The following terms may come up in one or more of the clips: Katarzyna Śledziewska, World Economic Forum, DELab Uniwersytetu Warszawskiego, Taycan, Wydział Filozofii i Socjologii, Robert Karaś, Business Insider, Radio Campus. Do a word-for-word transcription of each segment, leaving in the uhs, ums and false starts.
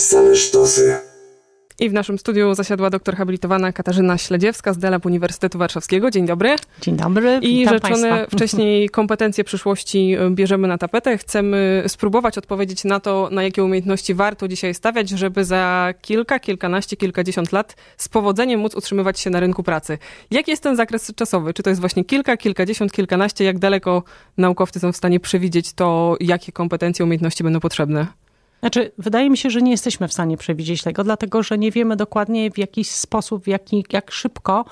Same sztosy. I w naszym studiu zasiadła doktor habilitowana Katarzyna Śledziewska z DELab Uniwersytetu Warszawskiego. Dzień dobry. Dzień dobry. I rzeczone Państwa. Wcześniej kompetencje przyszłości bierzemy na tapetę. Chcemy spróbować odpowiedzieć na to, na jakie umiejętności warto dzisiaj stawiać, żeby za kilka, kilkanaście, kilkadziesiąt lat z powodzeniem móc utrzymywać się na rynku pracy. Jaki jest ten zakres czasowy? Czy to jest właśnie kilka, kilkadziesiąt, kilkanaście? Jak daleko naukowcy są w stanie przewidzieć to, jakie kompetencje, umiejętności będą potrzebne? Znaczy, wydaje mi się, że nie jesteśmy w stanie przewidzieć tego, dlatego że nie wiemy dokładnie w jaki sposób, w jaki, jak szybko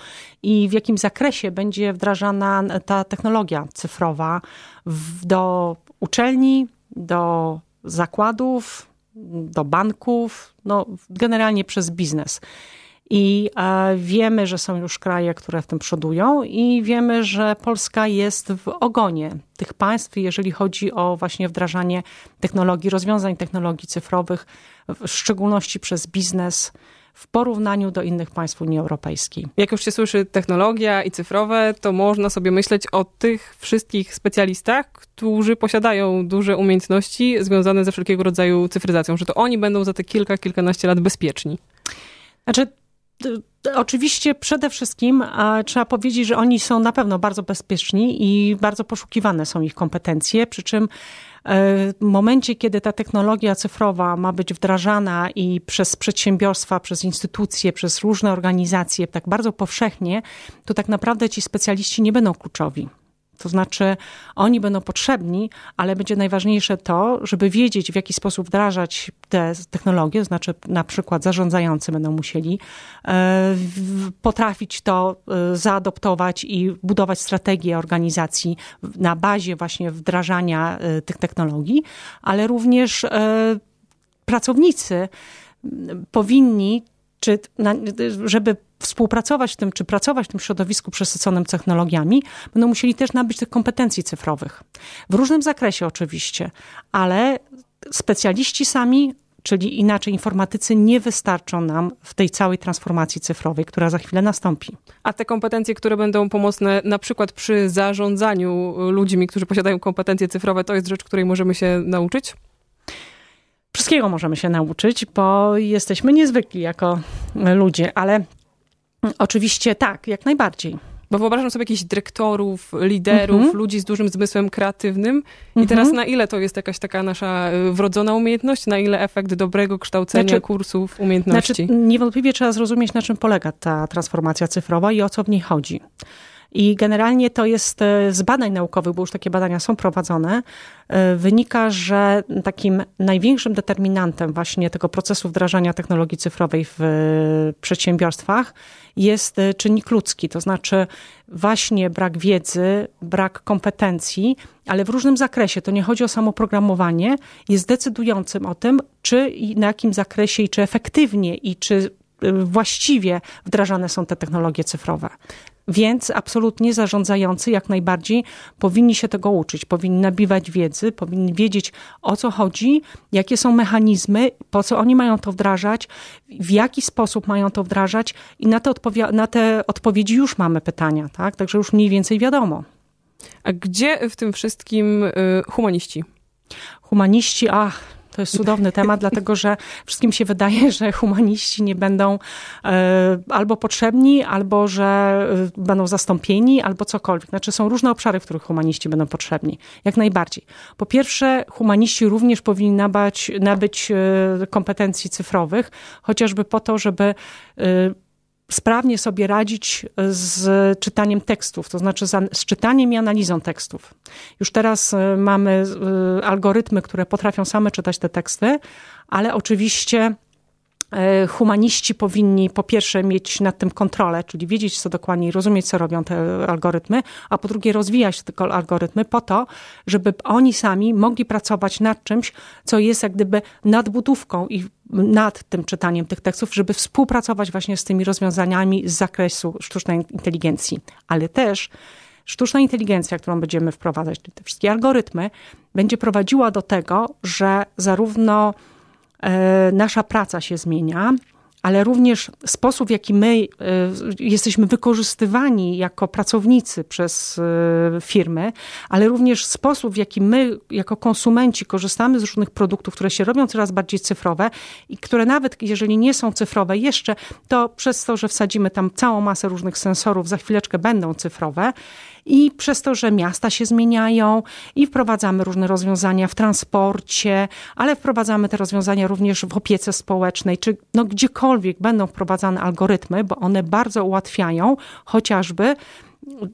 i w jakim zakresie będzie wdrażana ta technologia cyfrowa w, do uczelni, do zakładów, do banków, no generalnie przez biznes. I wiemy, że są już kraje, które w tym przodują i wiemy, że Polska jest w ogonie tych państw, jeżeli chodzi o właśnie wdrażanie technologii, rozwiązań technologii cyfrowych, w szczególności przez biznes, w porównaniu do innych państw Unii Europejskiej. Jak już się słyszy technologia i cyfrowe, to można sobie myśleć o tych wszystkich specjalistach, którzy posiadają duże umiejętności związane ze wszelkiego rodzaju cyfryzacją, że to oni będą za te kilka, kilkanaście lat bezpieczni. Znaczy, oczywiście przede wszystkim trzeba powiedzieć, że oni są na pewno bardzo bezpieczni i bardzo poszukiwane są ich kompetencje, przy czym w momencie, kiedy ta technologia cyfrowa ma być wdrażana i przez przedsiębiorstwa, przez instytucje, przez różne organizacje tak bardzo powszechnie, to tak naprawdę ci specjaliści nie będą kluczowi. To znaczy oni będą potrzebni, ale będzie najważniejsze to, żeby wiedzieć, w jaki sposób wdrażać te technologie, to znaczy na przykład zarządzający będą musieli potrafić to zaadoptować i budować strategię organizacji na bazie właśnie wdrażania tych technologii, ale również pracownicy powinni, czy żeby współpracować w tym, czy pracować w tym środowisku przesyconym technologiami, będą musieli też nabyć tych kompetencji cyfrowych. W różnym zakresie oczywiście, ale specjaliści sami, czyli inaczej informatycy, nie wystarczą nam w tej całej transformacji cyfrowej, która za chwilę nastąpi. A te kompetencje, które będą pomocne na przykład przy zarządzaniu ludźmi, którzy posiadają kompetencje cyfrowe, to jest rzecz, której możemy się nauczyć? Wszystkiego możemy się nauczyć, bo jesteśmy niezwykli jako ludzie, ale oczywiście tak, jak najbardziej. Bo wyobrażam sobie jakichś dyrektorów, liderów, mm-hmm. ludzi z dużym zmysłem kreatywnym. I mm-hmm. teraz na ile to jest jakaś taka nasza wrodzona umiejętność? Na ile efekt dobrego kształcenia znaczy, kursów, umiejętności? Znaczy, niewątpliwie trzeba zrozumieć, na czym polega ta transformacja cyfrowa i o co w niej chodzi. I generalnie to jest z badań naukowych, bo już takie badania są prowadzone, wynika, że takim największym determinantem właśnie tego procesu wdrażania technologii cyfrowej w przedsiębiorstwach jest czynnik ludzki, to znaczy właśnie brak wiedzy, brak kompetencji, ale w różnym zakresie, to nie chodzi o samo programowanie, jest decydującym o tym, czy i na jakim zakresie i czy efektywnie i czy właściwie wdrażane są te technologie cyfrowe. Więc absolutnie zarządzający jak najbardziej powinni się tego uczyć, powinni nabywać wiedzy, powinni wiedzieć o co chodzi, jakie są mechanizmy, po co oni mają to wdrażać, w jaki sposób mają to wdrażać i na te, odpowi- na te odpowiedzi już mamy pytania, tak? Także już mniej więcej wiadomo. A gdzie w tym wszystkim humaniści? Humaniści, ach... To jest cudowny temat, dlatego że wszystkim się wydaje, że humaniści nie będą y, albo potrzebni, albo że y, będą zastąpieni, albo cokolwiek. Znaczy są różne obszary, w których humaniści będą potrzebni. Jak najbardziej. Po pierwsze, humaniści również powinni nabać, nabyć y, kompetencji cyfrowych, chociażby po to, żeby y, sprawnie sobie radzić z czytaniem tekstów, to znaczy z czytaniem i analizą tekstów. Już teraz mamy algorytmy, które potrafią same czytać te teksty, ale oczywiście humaniści powinni po pierwsze mieć nad tym kontrolę, czyli wiedzieć co dokładnie i rozumieć, co robią te algorytmy, a po drugie rozwijać te algorytmy po to, żeby oni sami mogli pracować nad czymś, co jest jak gdyby nadbudówką i nad tym czytaniem tych tekstów, żeby współpracować właśnie z tymi rozwiązaniami z zakresu sztucznej inteligencji. Ale też sztuczna inteligencja, którą będziemy wprowadzać, czyli te wszystkie algorytmy, będzie prowadziła do tego, że zarówno nasza praca się zmienia, ale również sposób, w jaki my jesteśmy wykorzystywani jako pracownicy przez firmy, ale również sposób, w jaki my jako konsumenci korzystamy z różnych produktów, które się robią coraz bardziej cyfrowe i które nawet jeżeli nie są cyfrowe jeszcze, to przez to, że wsadzimy tam całą masę różnych sensorów, za chwileczkę będą cyfrowe. I przez to, że miasta się zmieniają i wprowadzamy różne rozwiązania w transporcie, ale wprowadzamy te rozwiązania również w opiece społecznej, czy no gdziekolwiek będą wprowadzane algorytmy, bo one bardzo ułatwiają chociażby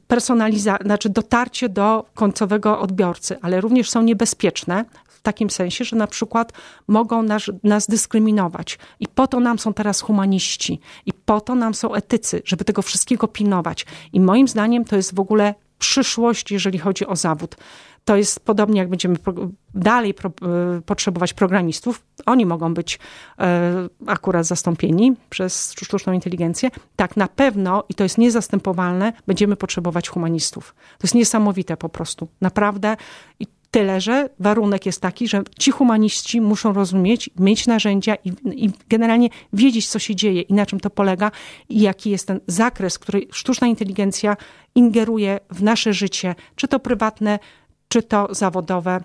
personalizację, znaczy dotarcie do końcowego odbiorcy, ale również są niebezpieczne w takim sensie, że na przykład mogą nas, nas dyskryminować. I po to nam są teraz humaniści. I po to nam są etycy, żeby tego wszystkiego pilnować. I moim zdaniem to jest w ogóle przyszłość, jeżeli chodzi o zawód. To jest podobnie, jak będziemy dalej pro, potrzebować programistów. Oni mogą być e, akurat zastąpieni przez sztuczną inteligencję. Tak, na pewno, i to jest niezastępowalne, będziemy potrzebować humanistów. To jest niesamowite po prostu. Naprawdę. I tyle, że warunek jest taki, że ci humaniści muszą rozumieć, mieć narzędzia i, i generalnie wiedzieć, co się dzieje i na czym to polega i jaki jest ten zakres, który sztuczna inteligencja ingeruje w nasze życie, czy to prywatne, czy to zawodowe,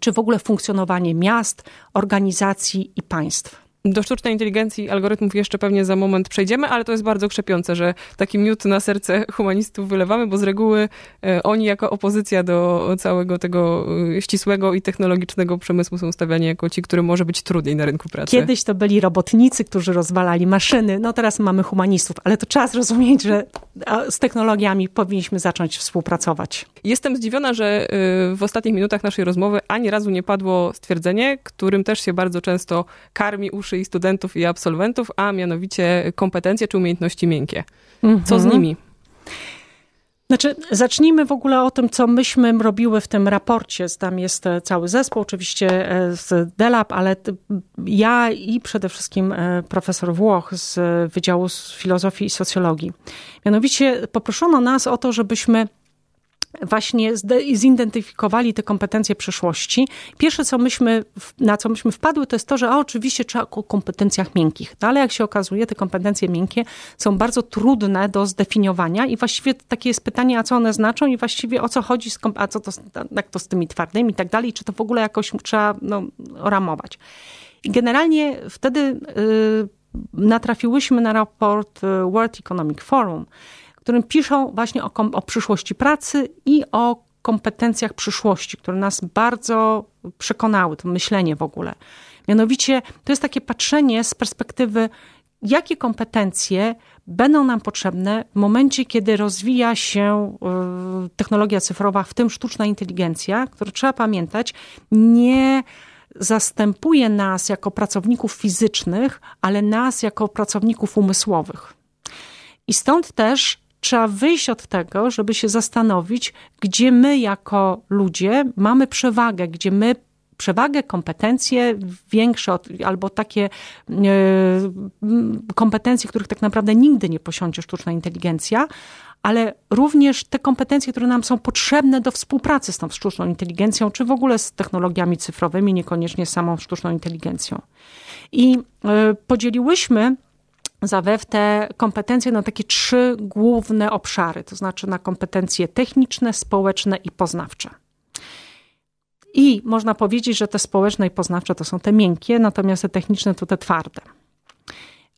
czy w ogóle funkcjonowanie miast, organizacji i państw. Do sztucznej inteligencji algorytmów jeszcze pewnie za moment przejdziemy, ale to jest bardzo krzepiące, że taki miód na serce humanistów wylewamy, bo z reguły oni jako opozycja do całego tego ścisłego i technologicznego przemysłu są stawiani jako ci, którym może być trudniej na rynku pracy. Kiedyś to byli robotnicy, którzy rozwalali maszyny, no teraz mamy humanistów, ale to trzeba zrozumieć, że z technologiami powinniśmy zacząć współpracować. Jestem zdziwiona, że w ostatnich minutach naszej rozmowy ani razu nie padło stwierdzenie, którym też się bardzo często karmi uszy i studentów i absolwentów, a mianowicie kompetencje czy umiejętności miękkie. Co z nimi? Znaczy, zacznijmy w ogóle o tym, co myśmy robiły w tym raporcie. Tam jest cały zespół, oczywiście z DELab, ale ja i przede wszystkim profesor Włoch z Wydziału Filozofii i Socjologii. Mianowicie poproszono nas o to, żebyśmy właśnie zidentyfikowali te kompetencje przyszłości. Pierwsze, co myśmy, na co myśmy wpadły, to jest to, że a, oczywiście trzeba o kompetencjach miękkich. No ale jak się okazuje, te kompetencje miękkie są bardzo trudne do zdefiniowania i właściwie takie jest pytanie, a co one znaczą i właściwie o co chodzi, z komp- a co to, jak to z tymi twardymi i tak dalej, czy to w ogóle jakoś trzeba no, ramować. I generalnie wtedy yy, natrafiłyśmy na raport World Economic Forum, w którym piszą właśnie o, kom- o przyszłości pracy i o kompetencjach przyszłości, które nas bardzo przekonały, to myślenie w ogóle. Mianowicie to jest takie patrzenie z perspektywy, jakie kompetencje będą nam potrzebne w momencie, kiedy rozwija się y, technologia cyfrowa, w tym sztuczna inteligencja, którą trzeba pamiętać, nie zastępuje nas jako pracowników fizycznych, ale nas jako pracowników umysłowych. I stąd też trzeba wyjść od tego, żeby się zastanowić, gdzie my jako ludzie mamy przewagę, gdzie my przewagę, kompetencje większe od, albo takie y, kompetencje, których tak naprawdę nigdy nie posiądzie sztuczna inteligencja, ale również te kompetencje, które nam są potrzebne do współpracy z tą sztuczną inteligencją, czy w ogóle z technologiami cyfrowymi, niekoniecznie samą sztuczną inteligencją. I y, podzieliłyśmy Zawew te kompetencje na takie trzy główne obszary, to znaczy na kompetencje techniczne, społeczne i poznawcze. I można powiedzieć, że te społeczne i poznawcze to są te miękkie, natomiast te techniczne to te twarde.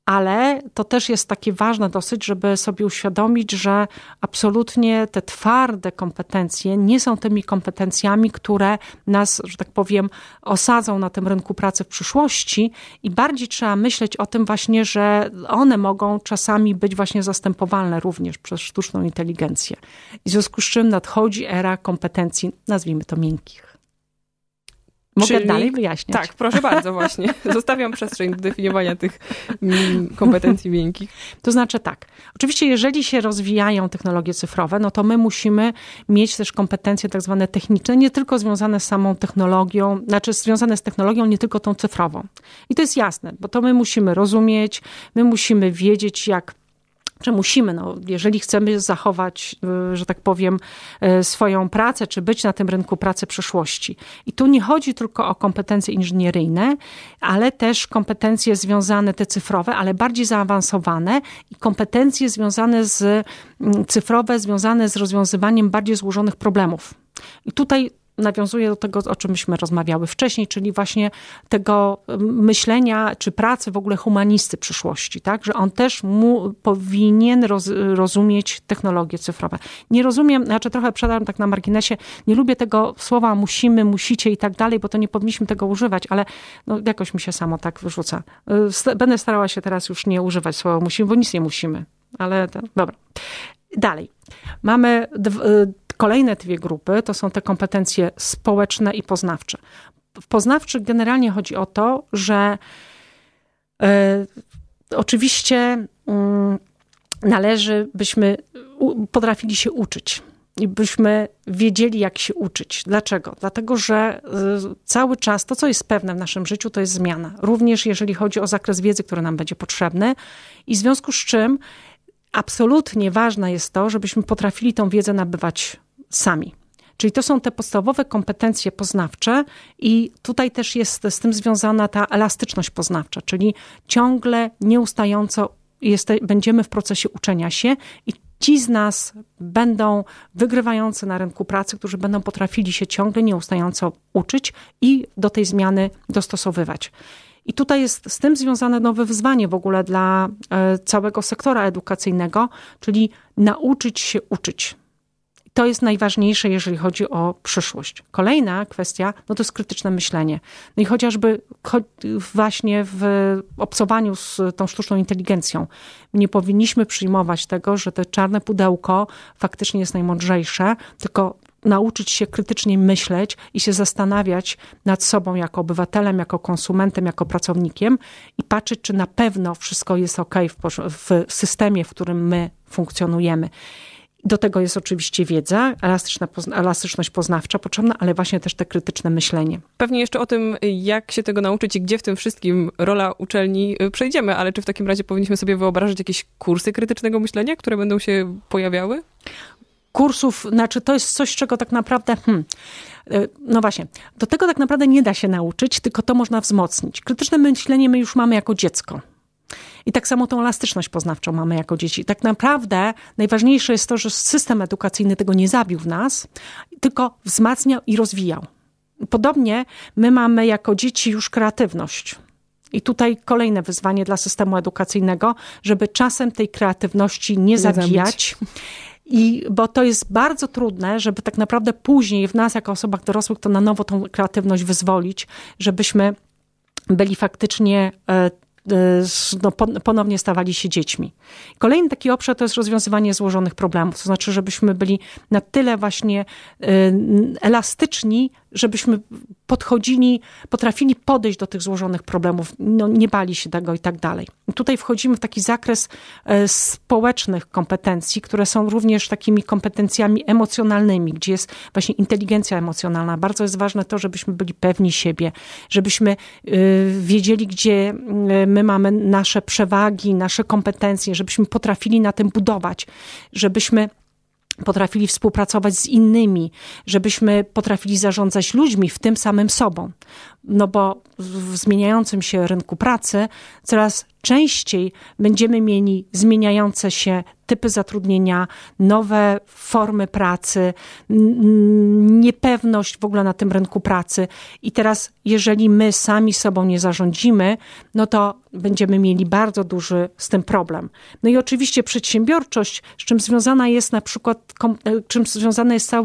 Ale to też jest takie ważne dosyć, żeby sobie uświadomić, że absolutnie te twarde kompetencje nie są tymi kompetencjami, które nas, że tak powiem, osadzą na tym rynku pracy w przyszłości i bardziej trzeba myśleć o tym właśnie, że one mogą czasami być właśnie zastępowalne również przez sztuczną inteligencję. I w związku z czym nadchodzi era kompetencji, nazwijmy to miękkich. Mogę Czyli, dalej wyjaśniać. Tak, proszę bardzo właśnie. Zostawiam przestrzeń do definiowania tych kompetencji miękkich. To znaczy tak. Oczywiście jeżeli się rozwijają technologie cyfrowe, no to my musimy mieć też kompetencje tak zwane techniczne, nie tylko związane z samą technologią, znaczy związane z technologią, nie tylko tą cyfrową. I to jest jasne, bo to my musimy rozumieć, my musimy wiedzieć, jak że musimy, no, jeżeli chcemy zachować, że tak powiem, swoją pracę, czy być na tym rynku pracy przyszłości. I tu nie chodzi tylko o kompetencje inżynieryjne, ale też kompetencje związane, te cyfrowe, ale bardziej zaawansowane i kompetencje związane z, cyfrowe, związane z rozwiązywaniem bardziej złożonych problemów. I tutaj nawiązuje do tego, o czymśmy rozmawiały wcześniej, czyli właśnie tego myślenia, czy pracy w ogóle humanisty przyszłości, tak? Że on też mu powinien roz, rozumieć technologie cyfrowe. Nie rozumiem, znaczy trochę przedam tak na marginesie, nie lubię tego słowa musimy, musicie i tak dalej, bo to nie powinniśmy tego używać, ale no, jakoś mi się samo tak wyrzuca. Będę starała się teraz już nie używać słowa musimy, bo nic nie musimy, ale to, dobra. Dalej. Mamy dw- Kolejne dwie grupy to są te kompetencje społeczne i poznawcze. W poznawczych generalnie chodzi o to, że y, oczywiście y, należy, byśmy u, potrafili się uczyć i byśmy wiedzieli, jak się uczyć. Dlaczego? Dlatego, że y, cały czas to, co jest pewne w naszym życiu, to jest zmiana. Również jeżeli chodzi o zakres wiedzy, który nam będzie potrzebny i w związku z czym absolutnie ważne jest to, żebyśmy potrafili tą wiedzę nabywać sami. Czyli to są te podstawowe kompetencje poznawcze i tutaj też jest z tym związana ta elastyczność poznawcza, czyli ciągle, nieustająco jest, będziemy w procesie uczenia się i ci z nas będą wygrywający na rynku pracy, którzy będą potrafili się ciągle, nieustająco uczyć i do tej zmiany dostosowywać. I tutaj jest z tym związane nowe wyzwanie w ogóle dla całego sektora edukacyjnego, czyli nauczyć się uczyć. To jest najważniejsze, jeżeli chodzi o przyszłość. Kolejna kwestia, no to jest krytyczne myślenie. No i chociażby właśnie w obcowaniu z tą sztuczną inteligencją. Nie powinniśmy przyjmować tego, że to czarne pudełko faktycznie jest najmądrzejsze, tylko nauczyć się krytycznie myśleć i się zastanawiać nad sobą jako obywatelem, jako konsumentem, jako pracownikiem i patrzeć, czy na pewno wszystko jest okej w systemie, w którym my funkcjonujemy. Do tego jest oczywiście wiedza, elastyczna, elastyczność poznawcza potrzebna, ale właśnie też te krytyczne myślenie. Pewnie jeszcze o tym, jak się tego nauczyć i gdzie w tym wszystkim rola uczelni przejdziemy, ale czy w takim razie powinniśmy sobie wyobrażać jakieś kursy krytycznego myślenia, które będą się pojawiały? Kursów, znaczy to jest coś, czego tak naprawdę, hmm, no właśnie, do tego tak naprawdę nie da się nauczyć, tylko to można wzmocnić. Krytyczne myślenie my już mamy jako dziecko. I tak samo tą elastyczność poznawczą mamy jako dzieci. Tak naprawdę najważniejsze jest to, że system edukacyjny tego nie zabił w nas, tylko wzmacniał i rozwijał. Podobnie my mamy jako dzieci już kreatywność. I tutaj kolejne wyzwanie dla systemu edukacyjnego, żeby czasem tej kreatywności nie, nie zabijać. I bo to jest bardzo trudne, żeby tak naprawdę później w nas, jako osobach dorosłych, to na nowo tą kreatywność wyzwolić, żebyśmy byli faktycznie, no, ponownie stawali się dziećmi. Kolejny taki obszar to jest rozwiązywanie złożonych problemów, to znaczy, żebyśmy byli na tyle właśnie elastyczni, żebyśmy podchodzili, potrafili podejść do tych złożonych problemów, no, nie bali się tego i tak dalej. Tutaj wchodzimy w taki zakres społecznych kompetencji, które są również takimi kompetencjami emocjonalnymi, gdzie jest właśnie inteligencja emocjonalna. Bardzo jest ważne to, żebyśmy byli pewni siebie, żebyśmy wiedzieli, gdzie my mamy nasze przewagi, nasze kompetencje, żebyśmy potrafili na tym budować, żebyśmy potrafili współpracować z innymi, żebyśmy potrafili zarządzać ludźmi, w tym samym sobą. No bo w zmieniającym się rynku pracy coraz częściej będziemy mieli zmieniające się typy zatrudnienia, nowe formy pracy, niepewność w ogóle na tym rynku pracy. I teraz, jeżeli my sami sobą nie zarządzimy, no to będziemy mieli bardzo duży z tym problem. No i oczywiście przedsiębiorczość, z czym związana jest na przykład, czym związana jest cała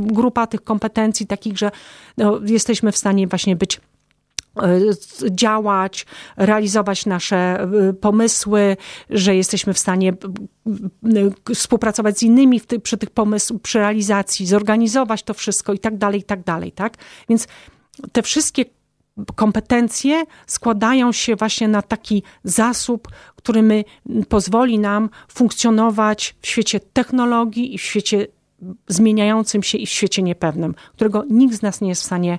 grupa tych kompetencji takich, że no, jesteśmy w stanie właśnie być, działać, realizować nasze pomysły, że jesteśmy w stanie współpracować z innymi w ty, przy tych pomysłach, przy realizacji, zorganizować to wszystko i tak dalej, i tak dalej, tak? Więc te wszystkie kompetencje składają się właśnie na taki zasób, który my, pozwoli nam funkcjonować w świecie technologii i w świecie zmieniającym się i w świecie niepewnym, którego nikt z nas nie jest w stanie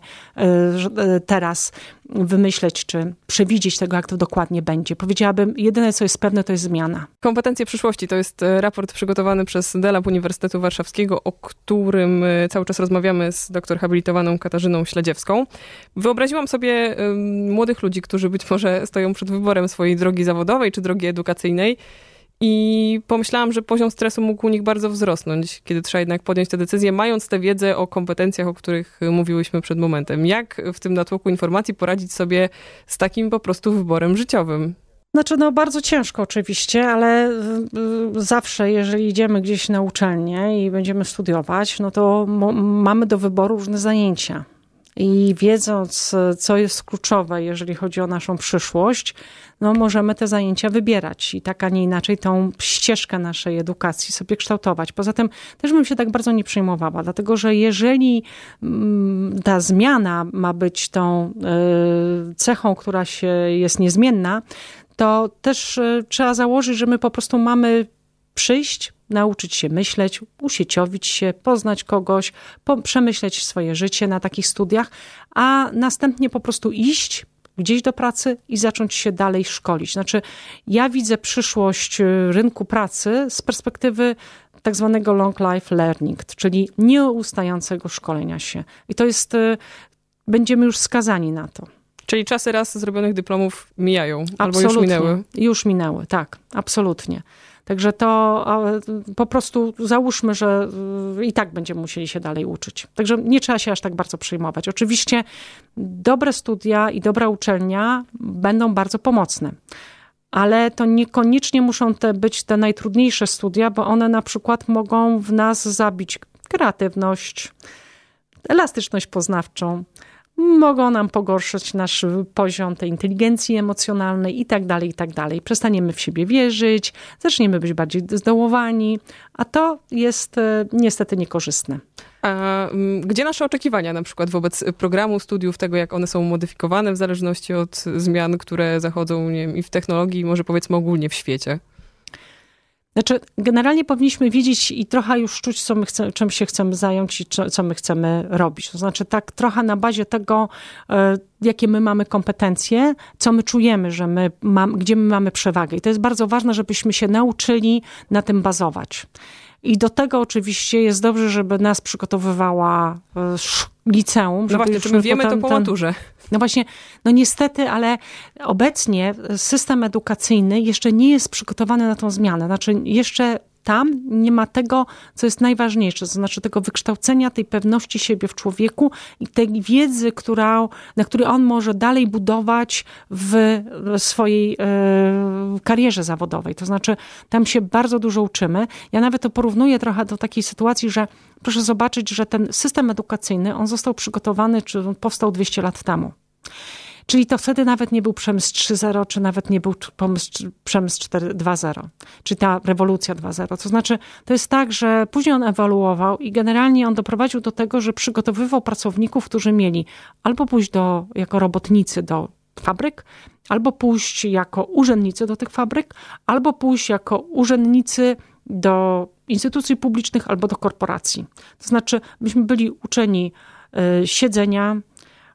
teraz wymyśleć czy przewidzieć tego, jak to dokładnie będzie. Powiedziałabym, jedyne co jest pewne, to jest zmiana. Kompetencje przyszłości to jest raport przygotowany przez DELab Uniwersytetu Warszawskiego, o którym cały czas rozmawiamy z doktor habilitowaną Katarzyną Śledziewską. Wyobraziłam sobie młodych ludzi, którzy być może stoją przed wyborem swojej drogi zawodowej czy drogi edukacyjnej. I pomyślałam, że poziom stresu mógł u nich bardzo wzrosnąć, kiedy trzeba jednak podjąć tę decyzję, mając tę wiedzę o kompetencjach, o których mówiłyśmy przed momentem. Jak w tym natłoku informacji poradzić sobie z takim po prostu wyborem życiowym? Znaczy, no bardzo ciężko oczywiście, ale zawsze, jeżeli idziemy gdzieś na uczelnię i będziemy studiować, no to mo- mamy do wyboru różne zajęcia. I wiedząc, co jest kluczowe, jeżeli chodzi o naszą przyszłość, no możemy te zajęcia wybierać i tak, a nie inaczej tą ścieżkę naszej edukacji sobie kształtować. Poza tym też bym się tak bardzo nie przejmowała, dlatego że jeżeli ta zmiana ma być tą cechą, która się jest niezmienna, to też trzeba założyć, że my po prostu mamy przyjść, nauczyć się myśleć, usieciowić się, poznać kogoś, po- przemyśleć swoje życie na takich studiach, a następnie po prostu iść gdzieś do pracy i zacząć się dalej szkolić. Znaczy, ja widzę przyszłość rynku pracy z perspektywy tak zwanego long life learning, czyli nieustającego szkolenia się. I to jest, będziemy już skazani na to. Czyli czasy raz zrobionych dyplomów mijają, absolutnie. Albo już minęły. Już minęły, tak, absolutnie. Także to po prostu załóżmy, że i tak będziemy musieli się dalej uczyć. Także nie trzeba się aż tak bardzo przejmować. Oczywiście dobre studia i dobra uczelnia będą bardzo pomocne, ale to niekoniecznie muszą te być te najtrudniejsze studia, bo one na przykład mogą w nas zabić kreatywność, elastyczność poznawczą, mogą nam pogorszyć nasz poziom tej inteligencji emocjonalnej i tak dalej, i tak dalej. Przestaniemy w siebie wierzyć, zaczniemy być bardziej zdołowani, a to jest niestety niekorzystne. A gdzie nasze oczekiwania na przykład wobec programu studiów, tego jak one są modyfikowane w zależności od zmian, które zachodzą, nie wiem, i w technologii, i może powiedzmy ogólnie w świecie? Znaczy, generalnie powinniśmy wiedzieć i trochę już czuć, co my chce, czym się chcemy zająć i co, co my chcemy robić. To znaczy, tak trochę na bazie tego, y, jakie my mamy kompetencje, co my czujemy, że my mam, gdzie my mamy przewagę. I to jest bardzo ważne, żebyśmy się nauczyli na tym bazować. I do tego oczywiście jest dobrze, żeby nas przygotowywała y, liceum. No właśnie, czy my wiemy potem, to po maturze. No właśnie, no niestety, ale obecnie system edukacyjny jeszcze nie jest przygotowany na tą zmianę. Znaczy jeszcze tam nie ma tego, co jest najważniejsze, to znaczy tego wykształcenia, tej pewności siebie w człowieku i tej wiedzy, która, na której on może dalej budować w swojej y, karierze zawodowej. To znaczy tam się bardzo dużo uczymy. Ja nawet to porównuję trochę do takiej sytuacji, że proszę zobaczyć, że ten system edukacyjny, on został przygotowany, czy on powstał dwieście lat temu. Czyli to wtedy nawet nie był przemysł trzy zero, czy nawet nie był pomysł, przemysł cztery, dwa zero, czy ta rewolucja dwa zero. To znaczy, to jest tak, że później on ewoluował i generalnie on doprowadził do tego, że przygotowywał pracowników, którzy mieli albo pójść do, jako robotnicy do fabryk, albo pójść jako urzędnicy do tych fabryk, albo pójść jako urzędnicy do instytucji publicznych, albo do korporacji. To znaczy, myśmy byli uczeni y, siedzenia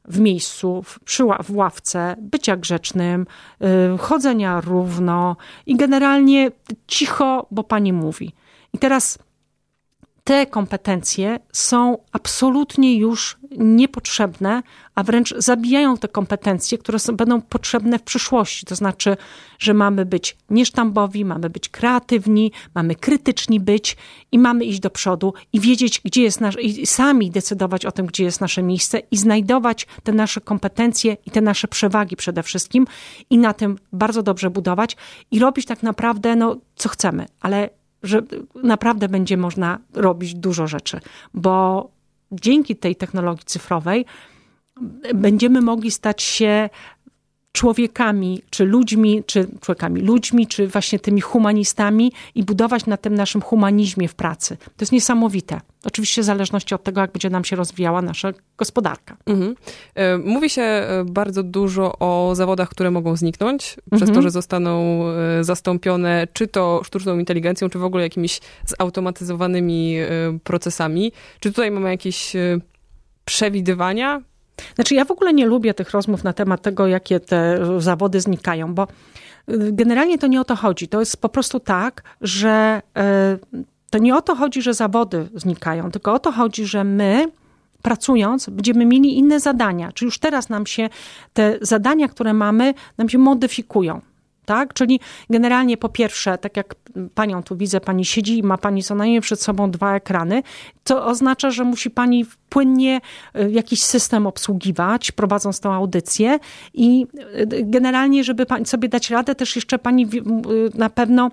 w miejscu, przy ła- w ławce, bycia grzecznym, yy, chodzenia równo i generalnie cicho, bo pani mówi. I teraz te kompetencje są absolutnie już niepotrzebne, a wręcz zabijają te kompetencje, które są, będą potrzebne w przyszłości. To znaczy, że mamy być niesztambowi, mamy być kreatywni, mamy krytyczni być i mamy iść do przodu i wiedzieć, gdzie jest nasz, i sami decydować o tym, gdzie jest nasze miejsce i znajdować te nasze kompetencje i te nasze przewagi przede wszystkim i na tym bardzo dobrze budować i robić tak naprawdę, no, co chcemy, ale że naprawdę będzie można robić dużo rzeczy, bo dzięki tej technologii cyfrowej będziemy mogli stać się człowiekami, czy ludźmi, czy człowiekami ludźmi, czy właśnie tymi humanistami i budować na tym naszym humanizmie w pracy. To jest niesamowite. Oczywiście w zależności od tego, jak będzie nam się rozwijała nasza gospodarka. Mhm. Mówi się bardzo dużo o zawodach, które mogą zniknąć, przez mhm. to, że zostaną zastąpione czy to sztuczną inteligencją, czy w ogóle jakimiś zautomatyzowanymi procesami. Czy tutaj mamy jakieś przewidywania? Znaczy ja w ogóle nie lubię tych rozmów na temat tego, jakie te zawody znikają, bo generalnie to nie o to chodzi. To jest po prostu tak, że to nie o to chodzi, że zawody znikają, tylko o to chodzi, że my pracując będziemy mieli inne zadania. Czyli już teraz nam się te zadania, które mamy, nam się modyfikują. Tak? Czyli generalnie po pierwsze, tak jak panią tu widzę, pani siedzi i ma pani co najmniej przed sobą dwa ekrany, co oznacza, że musi pani płynnie jakiś system obsługiwać, prowadząc tą audycję i generalnie, żeby pani sobie dać radę, też jeszcze pani na pewno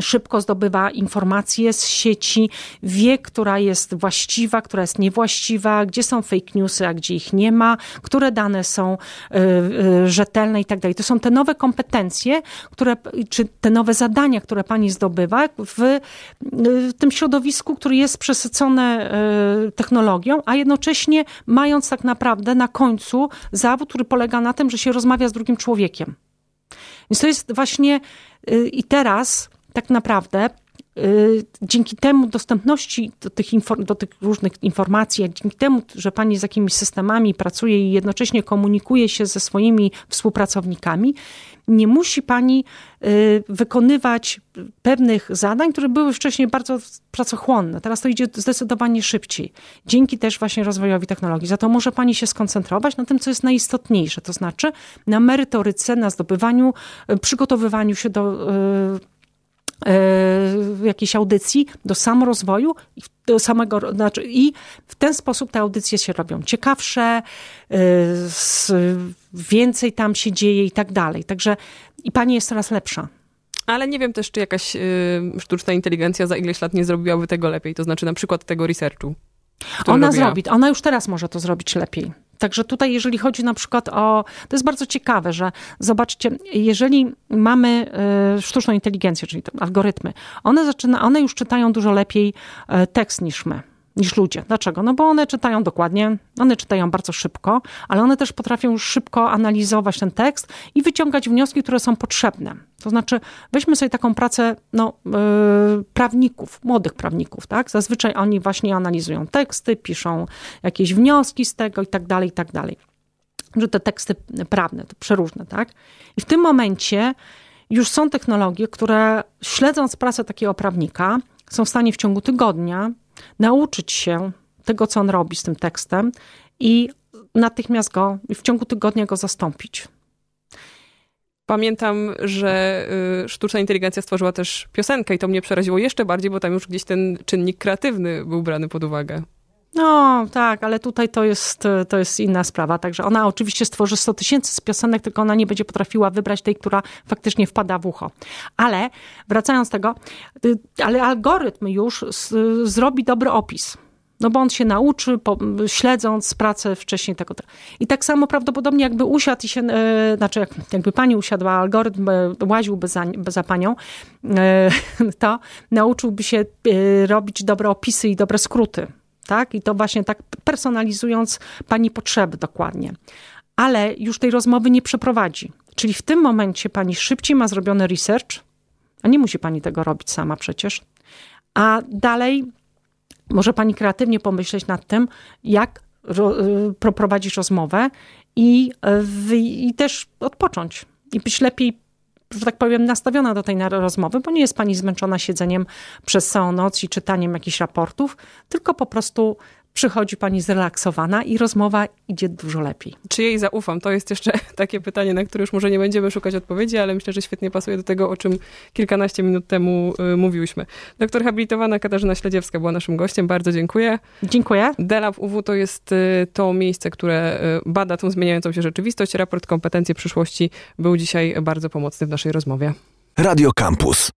szybko zdobywa informacje z sieci, wie, która jest właściwa, która jest niewłaściwa, gdzie są fake newsy, a gdzie ich nie ma, które dane są y, y, rzetelne i tak dalej. To są te nowe kompetencje, które, czy te nowe zadania, które pani zdobywa w, w tym środowisku, które jest przesycone y, technologią, a jednocześnie mając tak naprawdę na końcu zawód, który polega na tym, że się rozmawia z drugim człowiekiem. Więc to jest właśnie y, i teraz... Tak naprawdę yy, dzięki temu dostępności do tych, infor- do tych różnych informacji, dzięki temu, że pani z jakimiś systemami pracuje i jednocześnie komunikuje się ze swoimi współpracownikami, nie musi pani y, wykonywać pewnych zadań, które były wcześniej bardzo pracochłonne. Teraz to idzie zdecydowanie szybciej. Dzięki też właśnie rozwojowi technologii. Za to może pani się skoncentrować na tym, co jest najistotniejsze. To znaczy na merytoryce, na zdobywaniu, y, przygotowywaniu się do... Y, Yy, jakiejś audycji do samorozwoju i do samego, znaczy, i w ten sposób te audycje się robią ciekawsze, yy, z, więcej tam się dzieje i tak dalej. Także i pani jest coraz lepsza. Ale nie wiem też, czy jakaś yy, sztuczna inteligencja za ileś lat nie zrobiłaby tego lepiej, to znaczy na przykład tego researchu. Ona robiła. zrobi, ona już teraz może to zrobić lepiej. Także tutaj, jeżeli chodzi na przykład o... To jest bardzo ciekawe, że zobaczcie, jeżeli mamy y, sztuczną inteligencję, czyli algorytmy, one, zaczyna, one już czytają dużo lepiej y, tekst niż my, niż ludzie. Dlaczego? No bo one czytają dokładnie, one czytają bardzo szybko, ale one też potrafią już szybko analizować ten tekst i wyciągać wnioski, które są potrzebne. To znaczy, weźmy sobie taką pracę no, yy, prawników, młodych prawników, tak? Zazwyczaj oni właśnie analizują teksty, piszą jakieś wnioski z tego i tak dalej, i tak dalej. Że te teksty prawne, to przeróżne, tak? I w tym momencie już są technologie, które śledząc pracę takiego prawnika, są w stanie w ciągu tygodnia nauczyć się tego, co on robi z tym tekstem i natychmiast go, w ciągu tygodnia go zastąpić. Pamiętam, że sztuczna inteligencja stworzyła też piosenkę i to mnie przeraziło jeszcze bardziej, bo tam już gdzieś ten czynnik kreatywny był brany pod uwagę. No tak, ale tutaj to jest, to jest inna sprawa. Także ona oczywiście stworzy sto tysięcy z piosenek, tylko ona nie będzie potrafiła wybrać tej, która faktycznie wpada w ucho. Ale wracając do tego, ale algorytm już z, zrobi dobry opis. No bo on się nauczy, po, śledząc pracę wcześniej tego. I tak samo prawdopodobnie jakby usiadł i się, yy, znaczy jak, jakby pani usiadła, algorytm łaziłby za, za panią, yy, to nauczyłby się yy, robić dobre opisy i dobre skróty. Tak? I to właśnie tak personalizując pani potrzeby dokładnie. Ale już tej rozmowy nie przeprowadzi. Czyli w tym momencie pani szybciej ma zrobiony research, a nie musi pani tego robić sama przecież. A dalej może pani kreatywnie pomyśleć nad tym, jak ro- prowadzić rozmowę i, i też odpocząć. I być lepiej, że tak powiem, nastawiona do tej rozmowy, bo nie jest pani zmęczona siedzeniem przez całą noc i czytaniem jakichś raportów, tylko po prostu przychodzi pani zrelaksowana i rozmowa idzie dużo lepiej. Czy jej zaufam? To jest jeszcze takie pytanie, na które już może nie będziemy szukać odpowiedzi, ale myślę, że świetnie pasuje do tego, o czym kilkanaście minut temu yy, mówiłyśmy. Doktor habilitowana Katarzyna Śledziewska była naszym gościem. Bardzo dziękuję. Dziękuję. DELab U W to jest y, to miejsce, które y, bada tą zmieniającą się rzeczywistość. Raport Kompetencje Przyszłości był dzisiaj bardzo pomocny w naszej rozmowie. Radio Campus.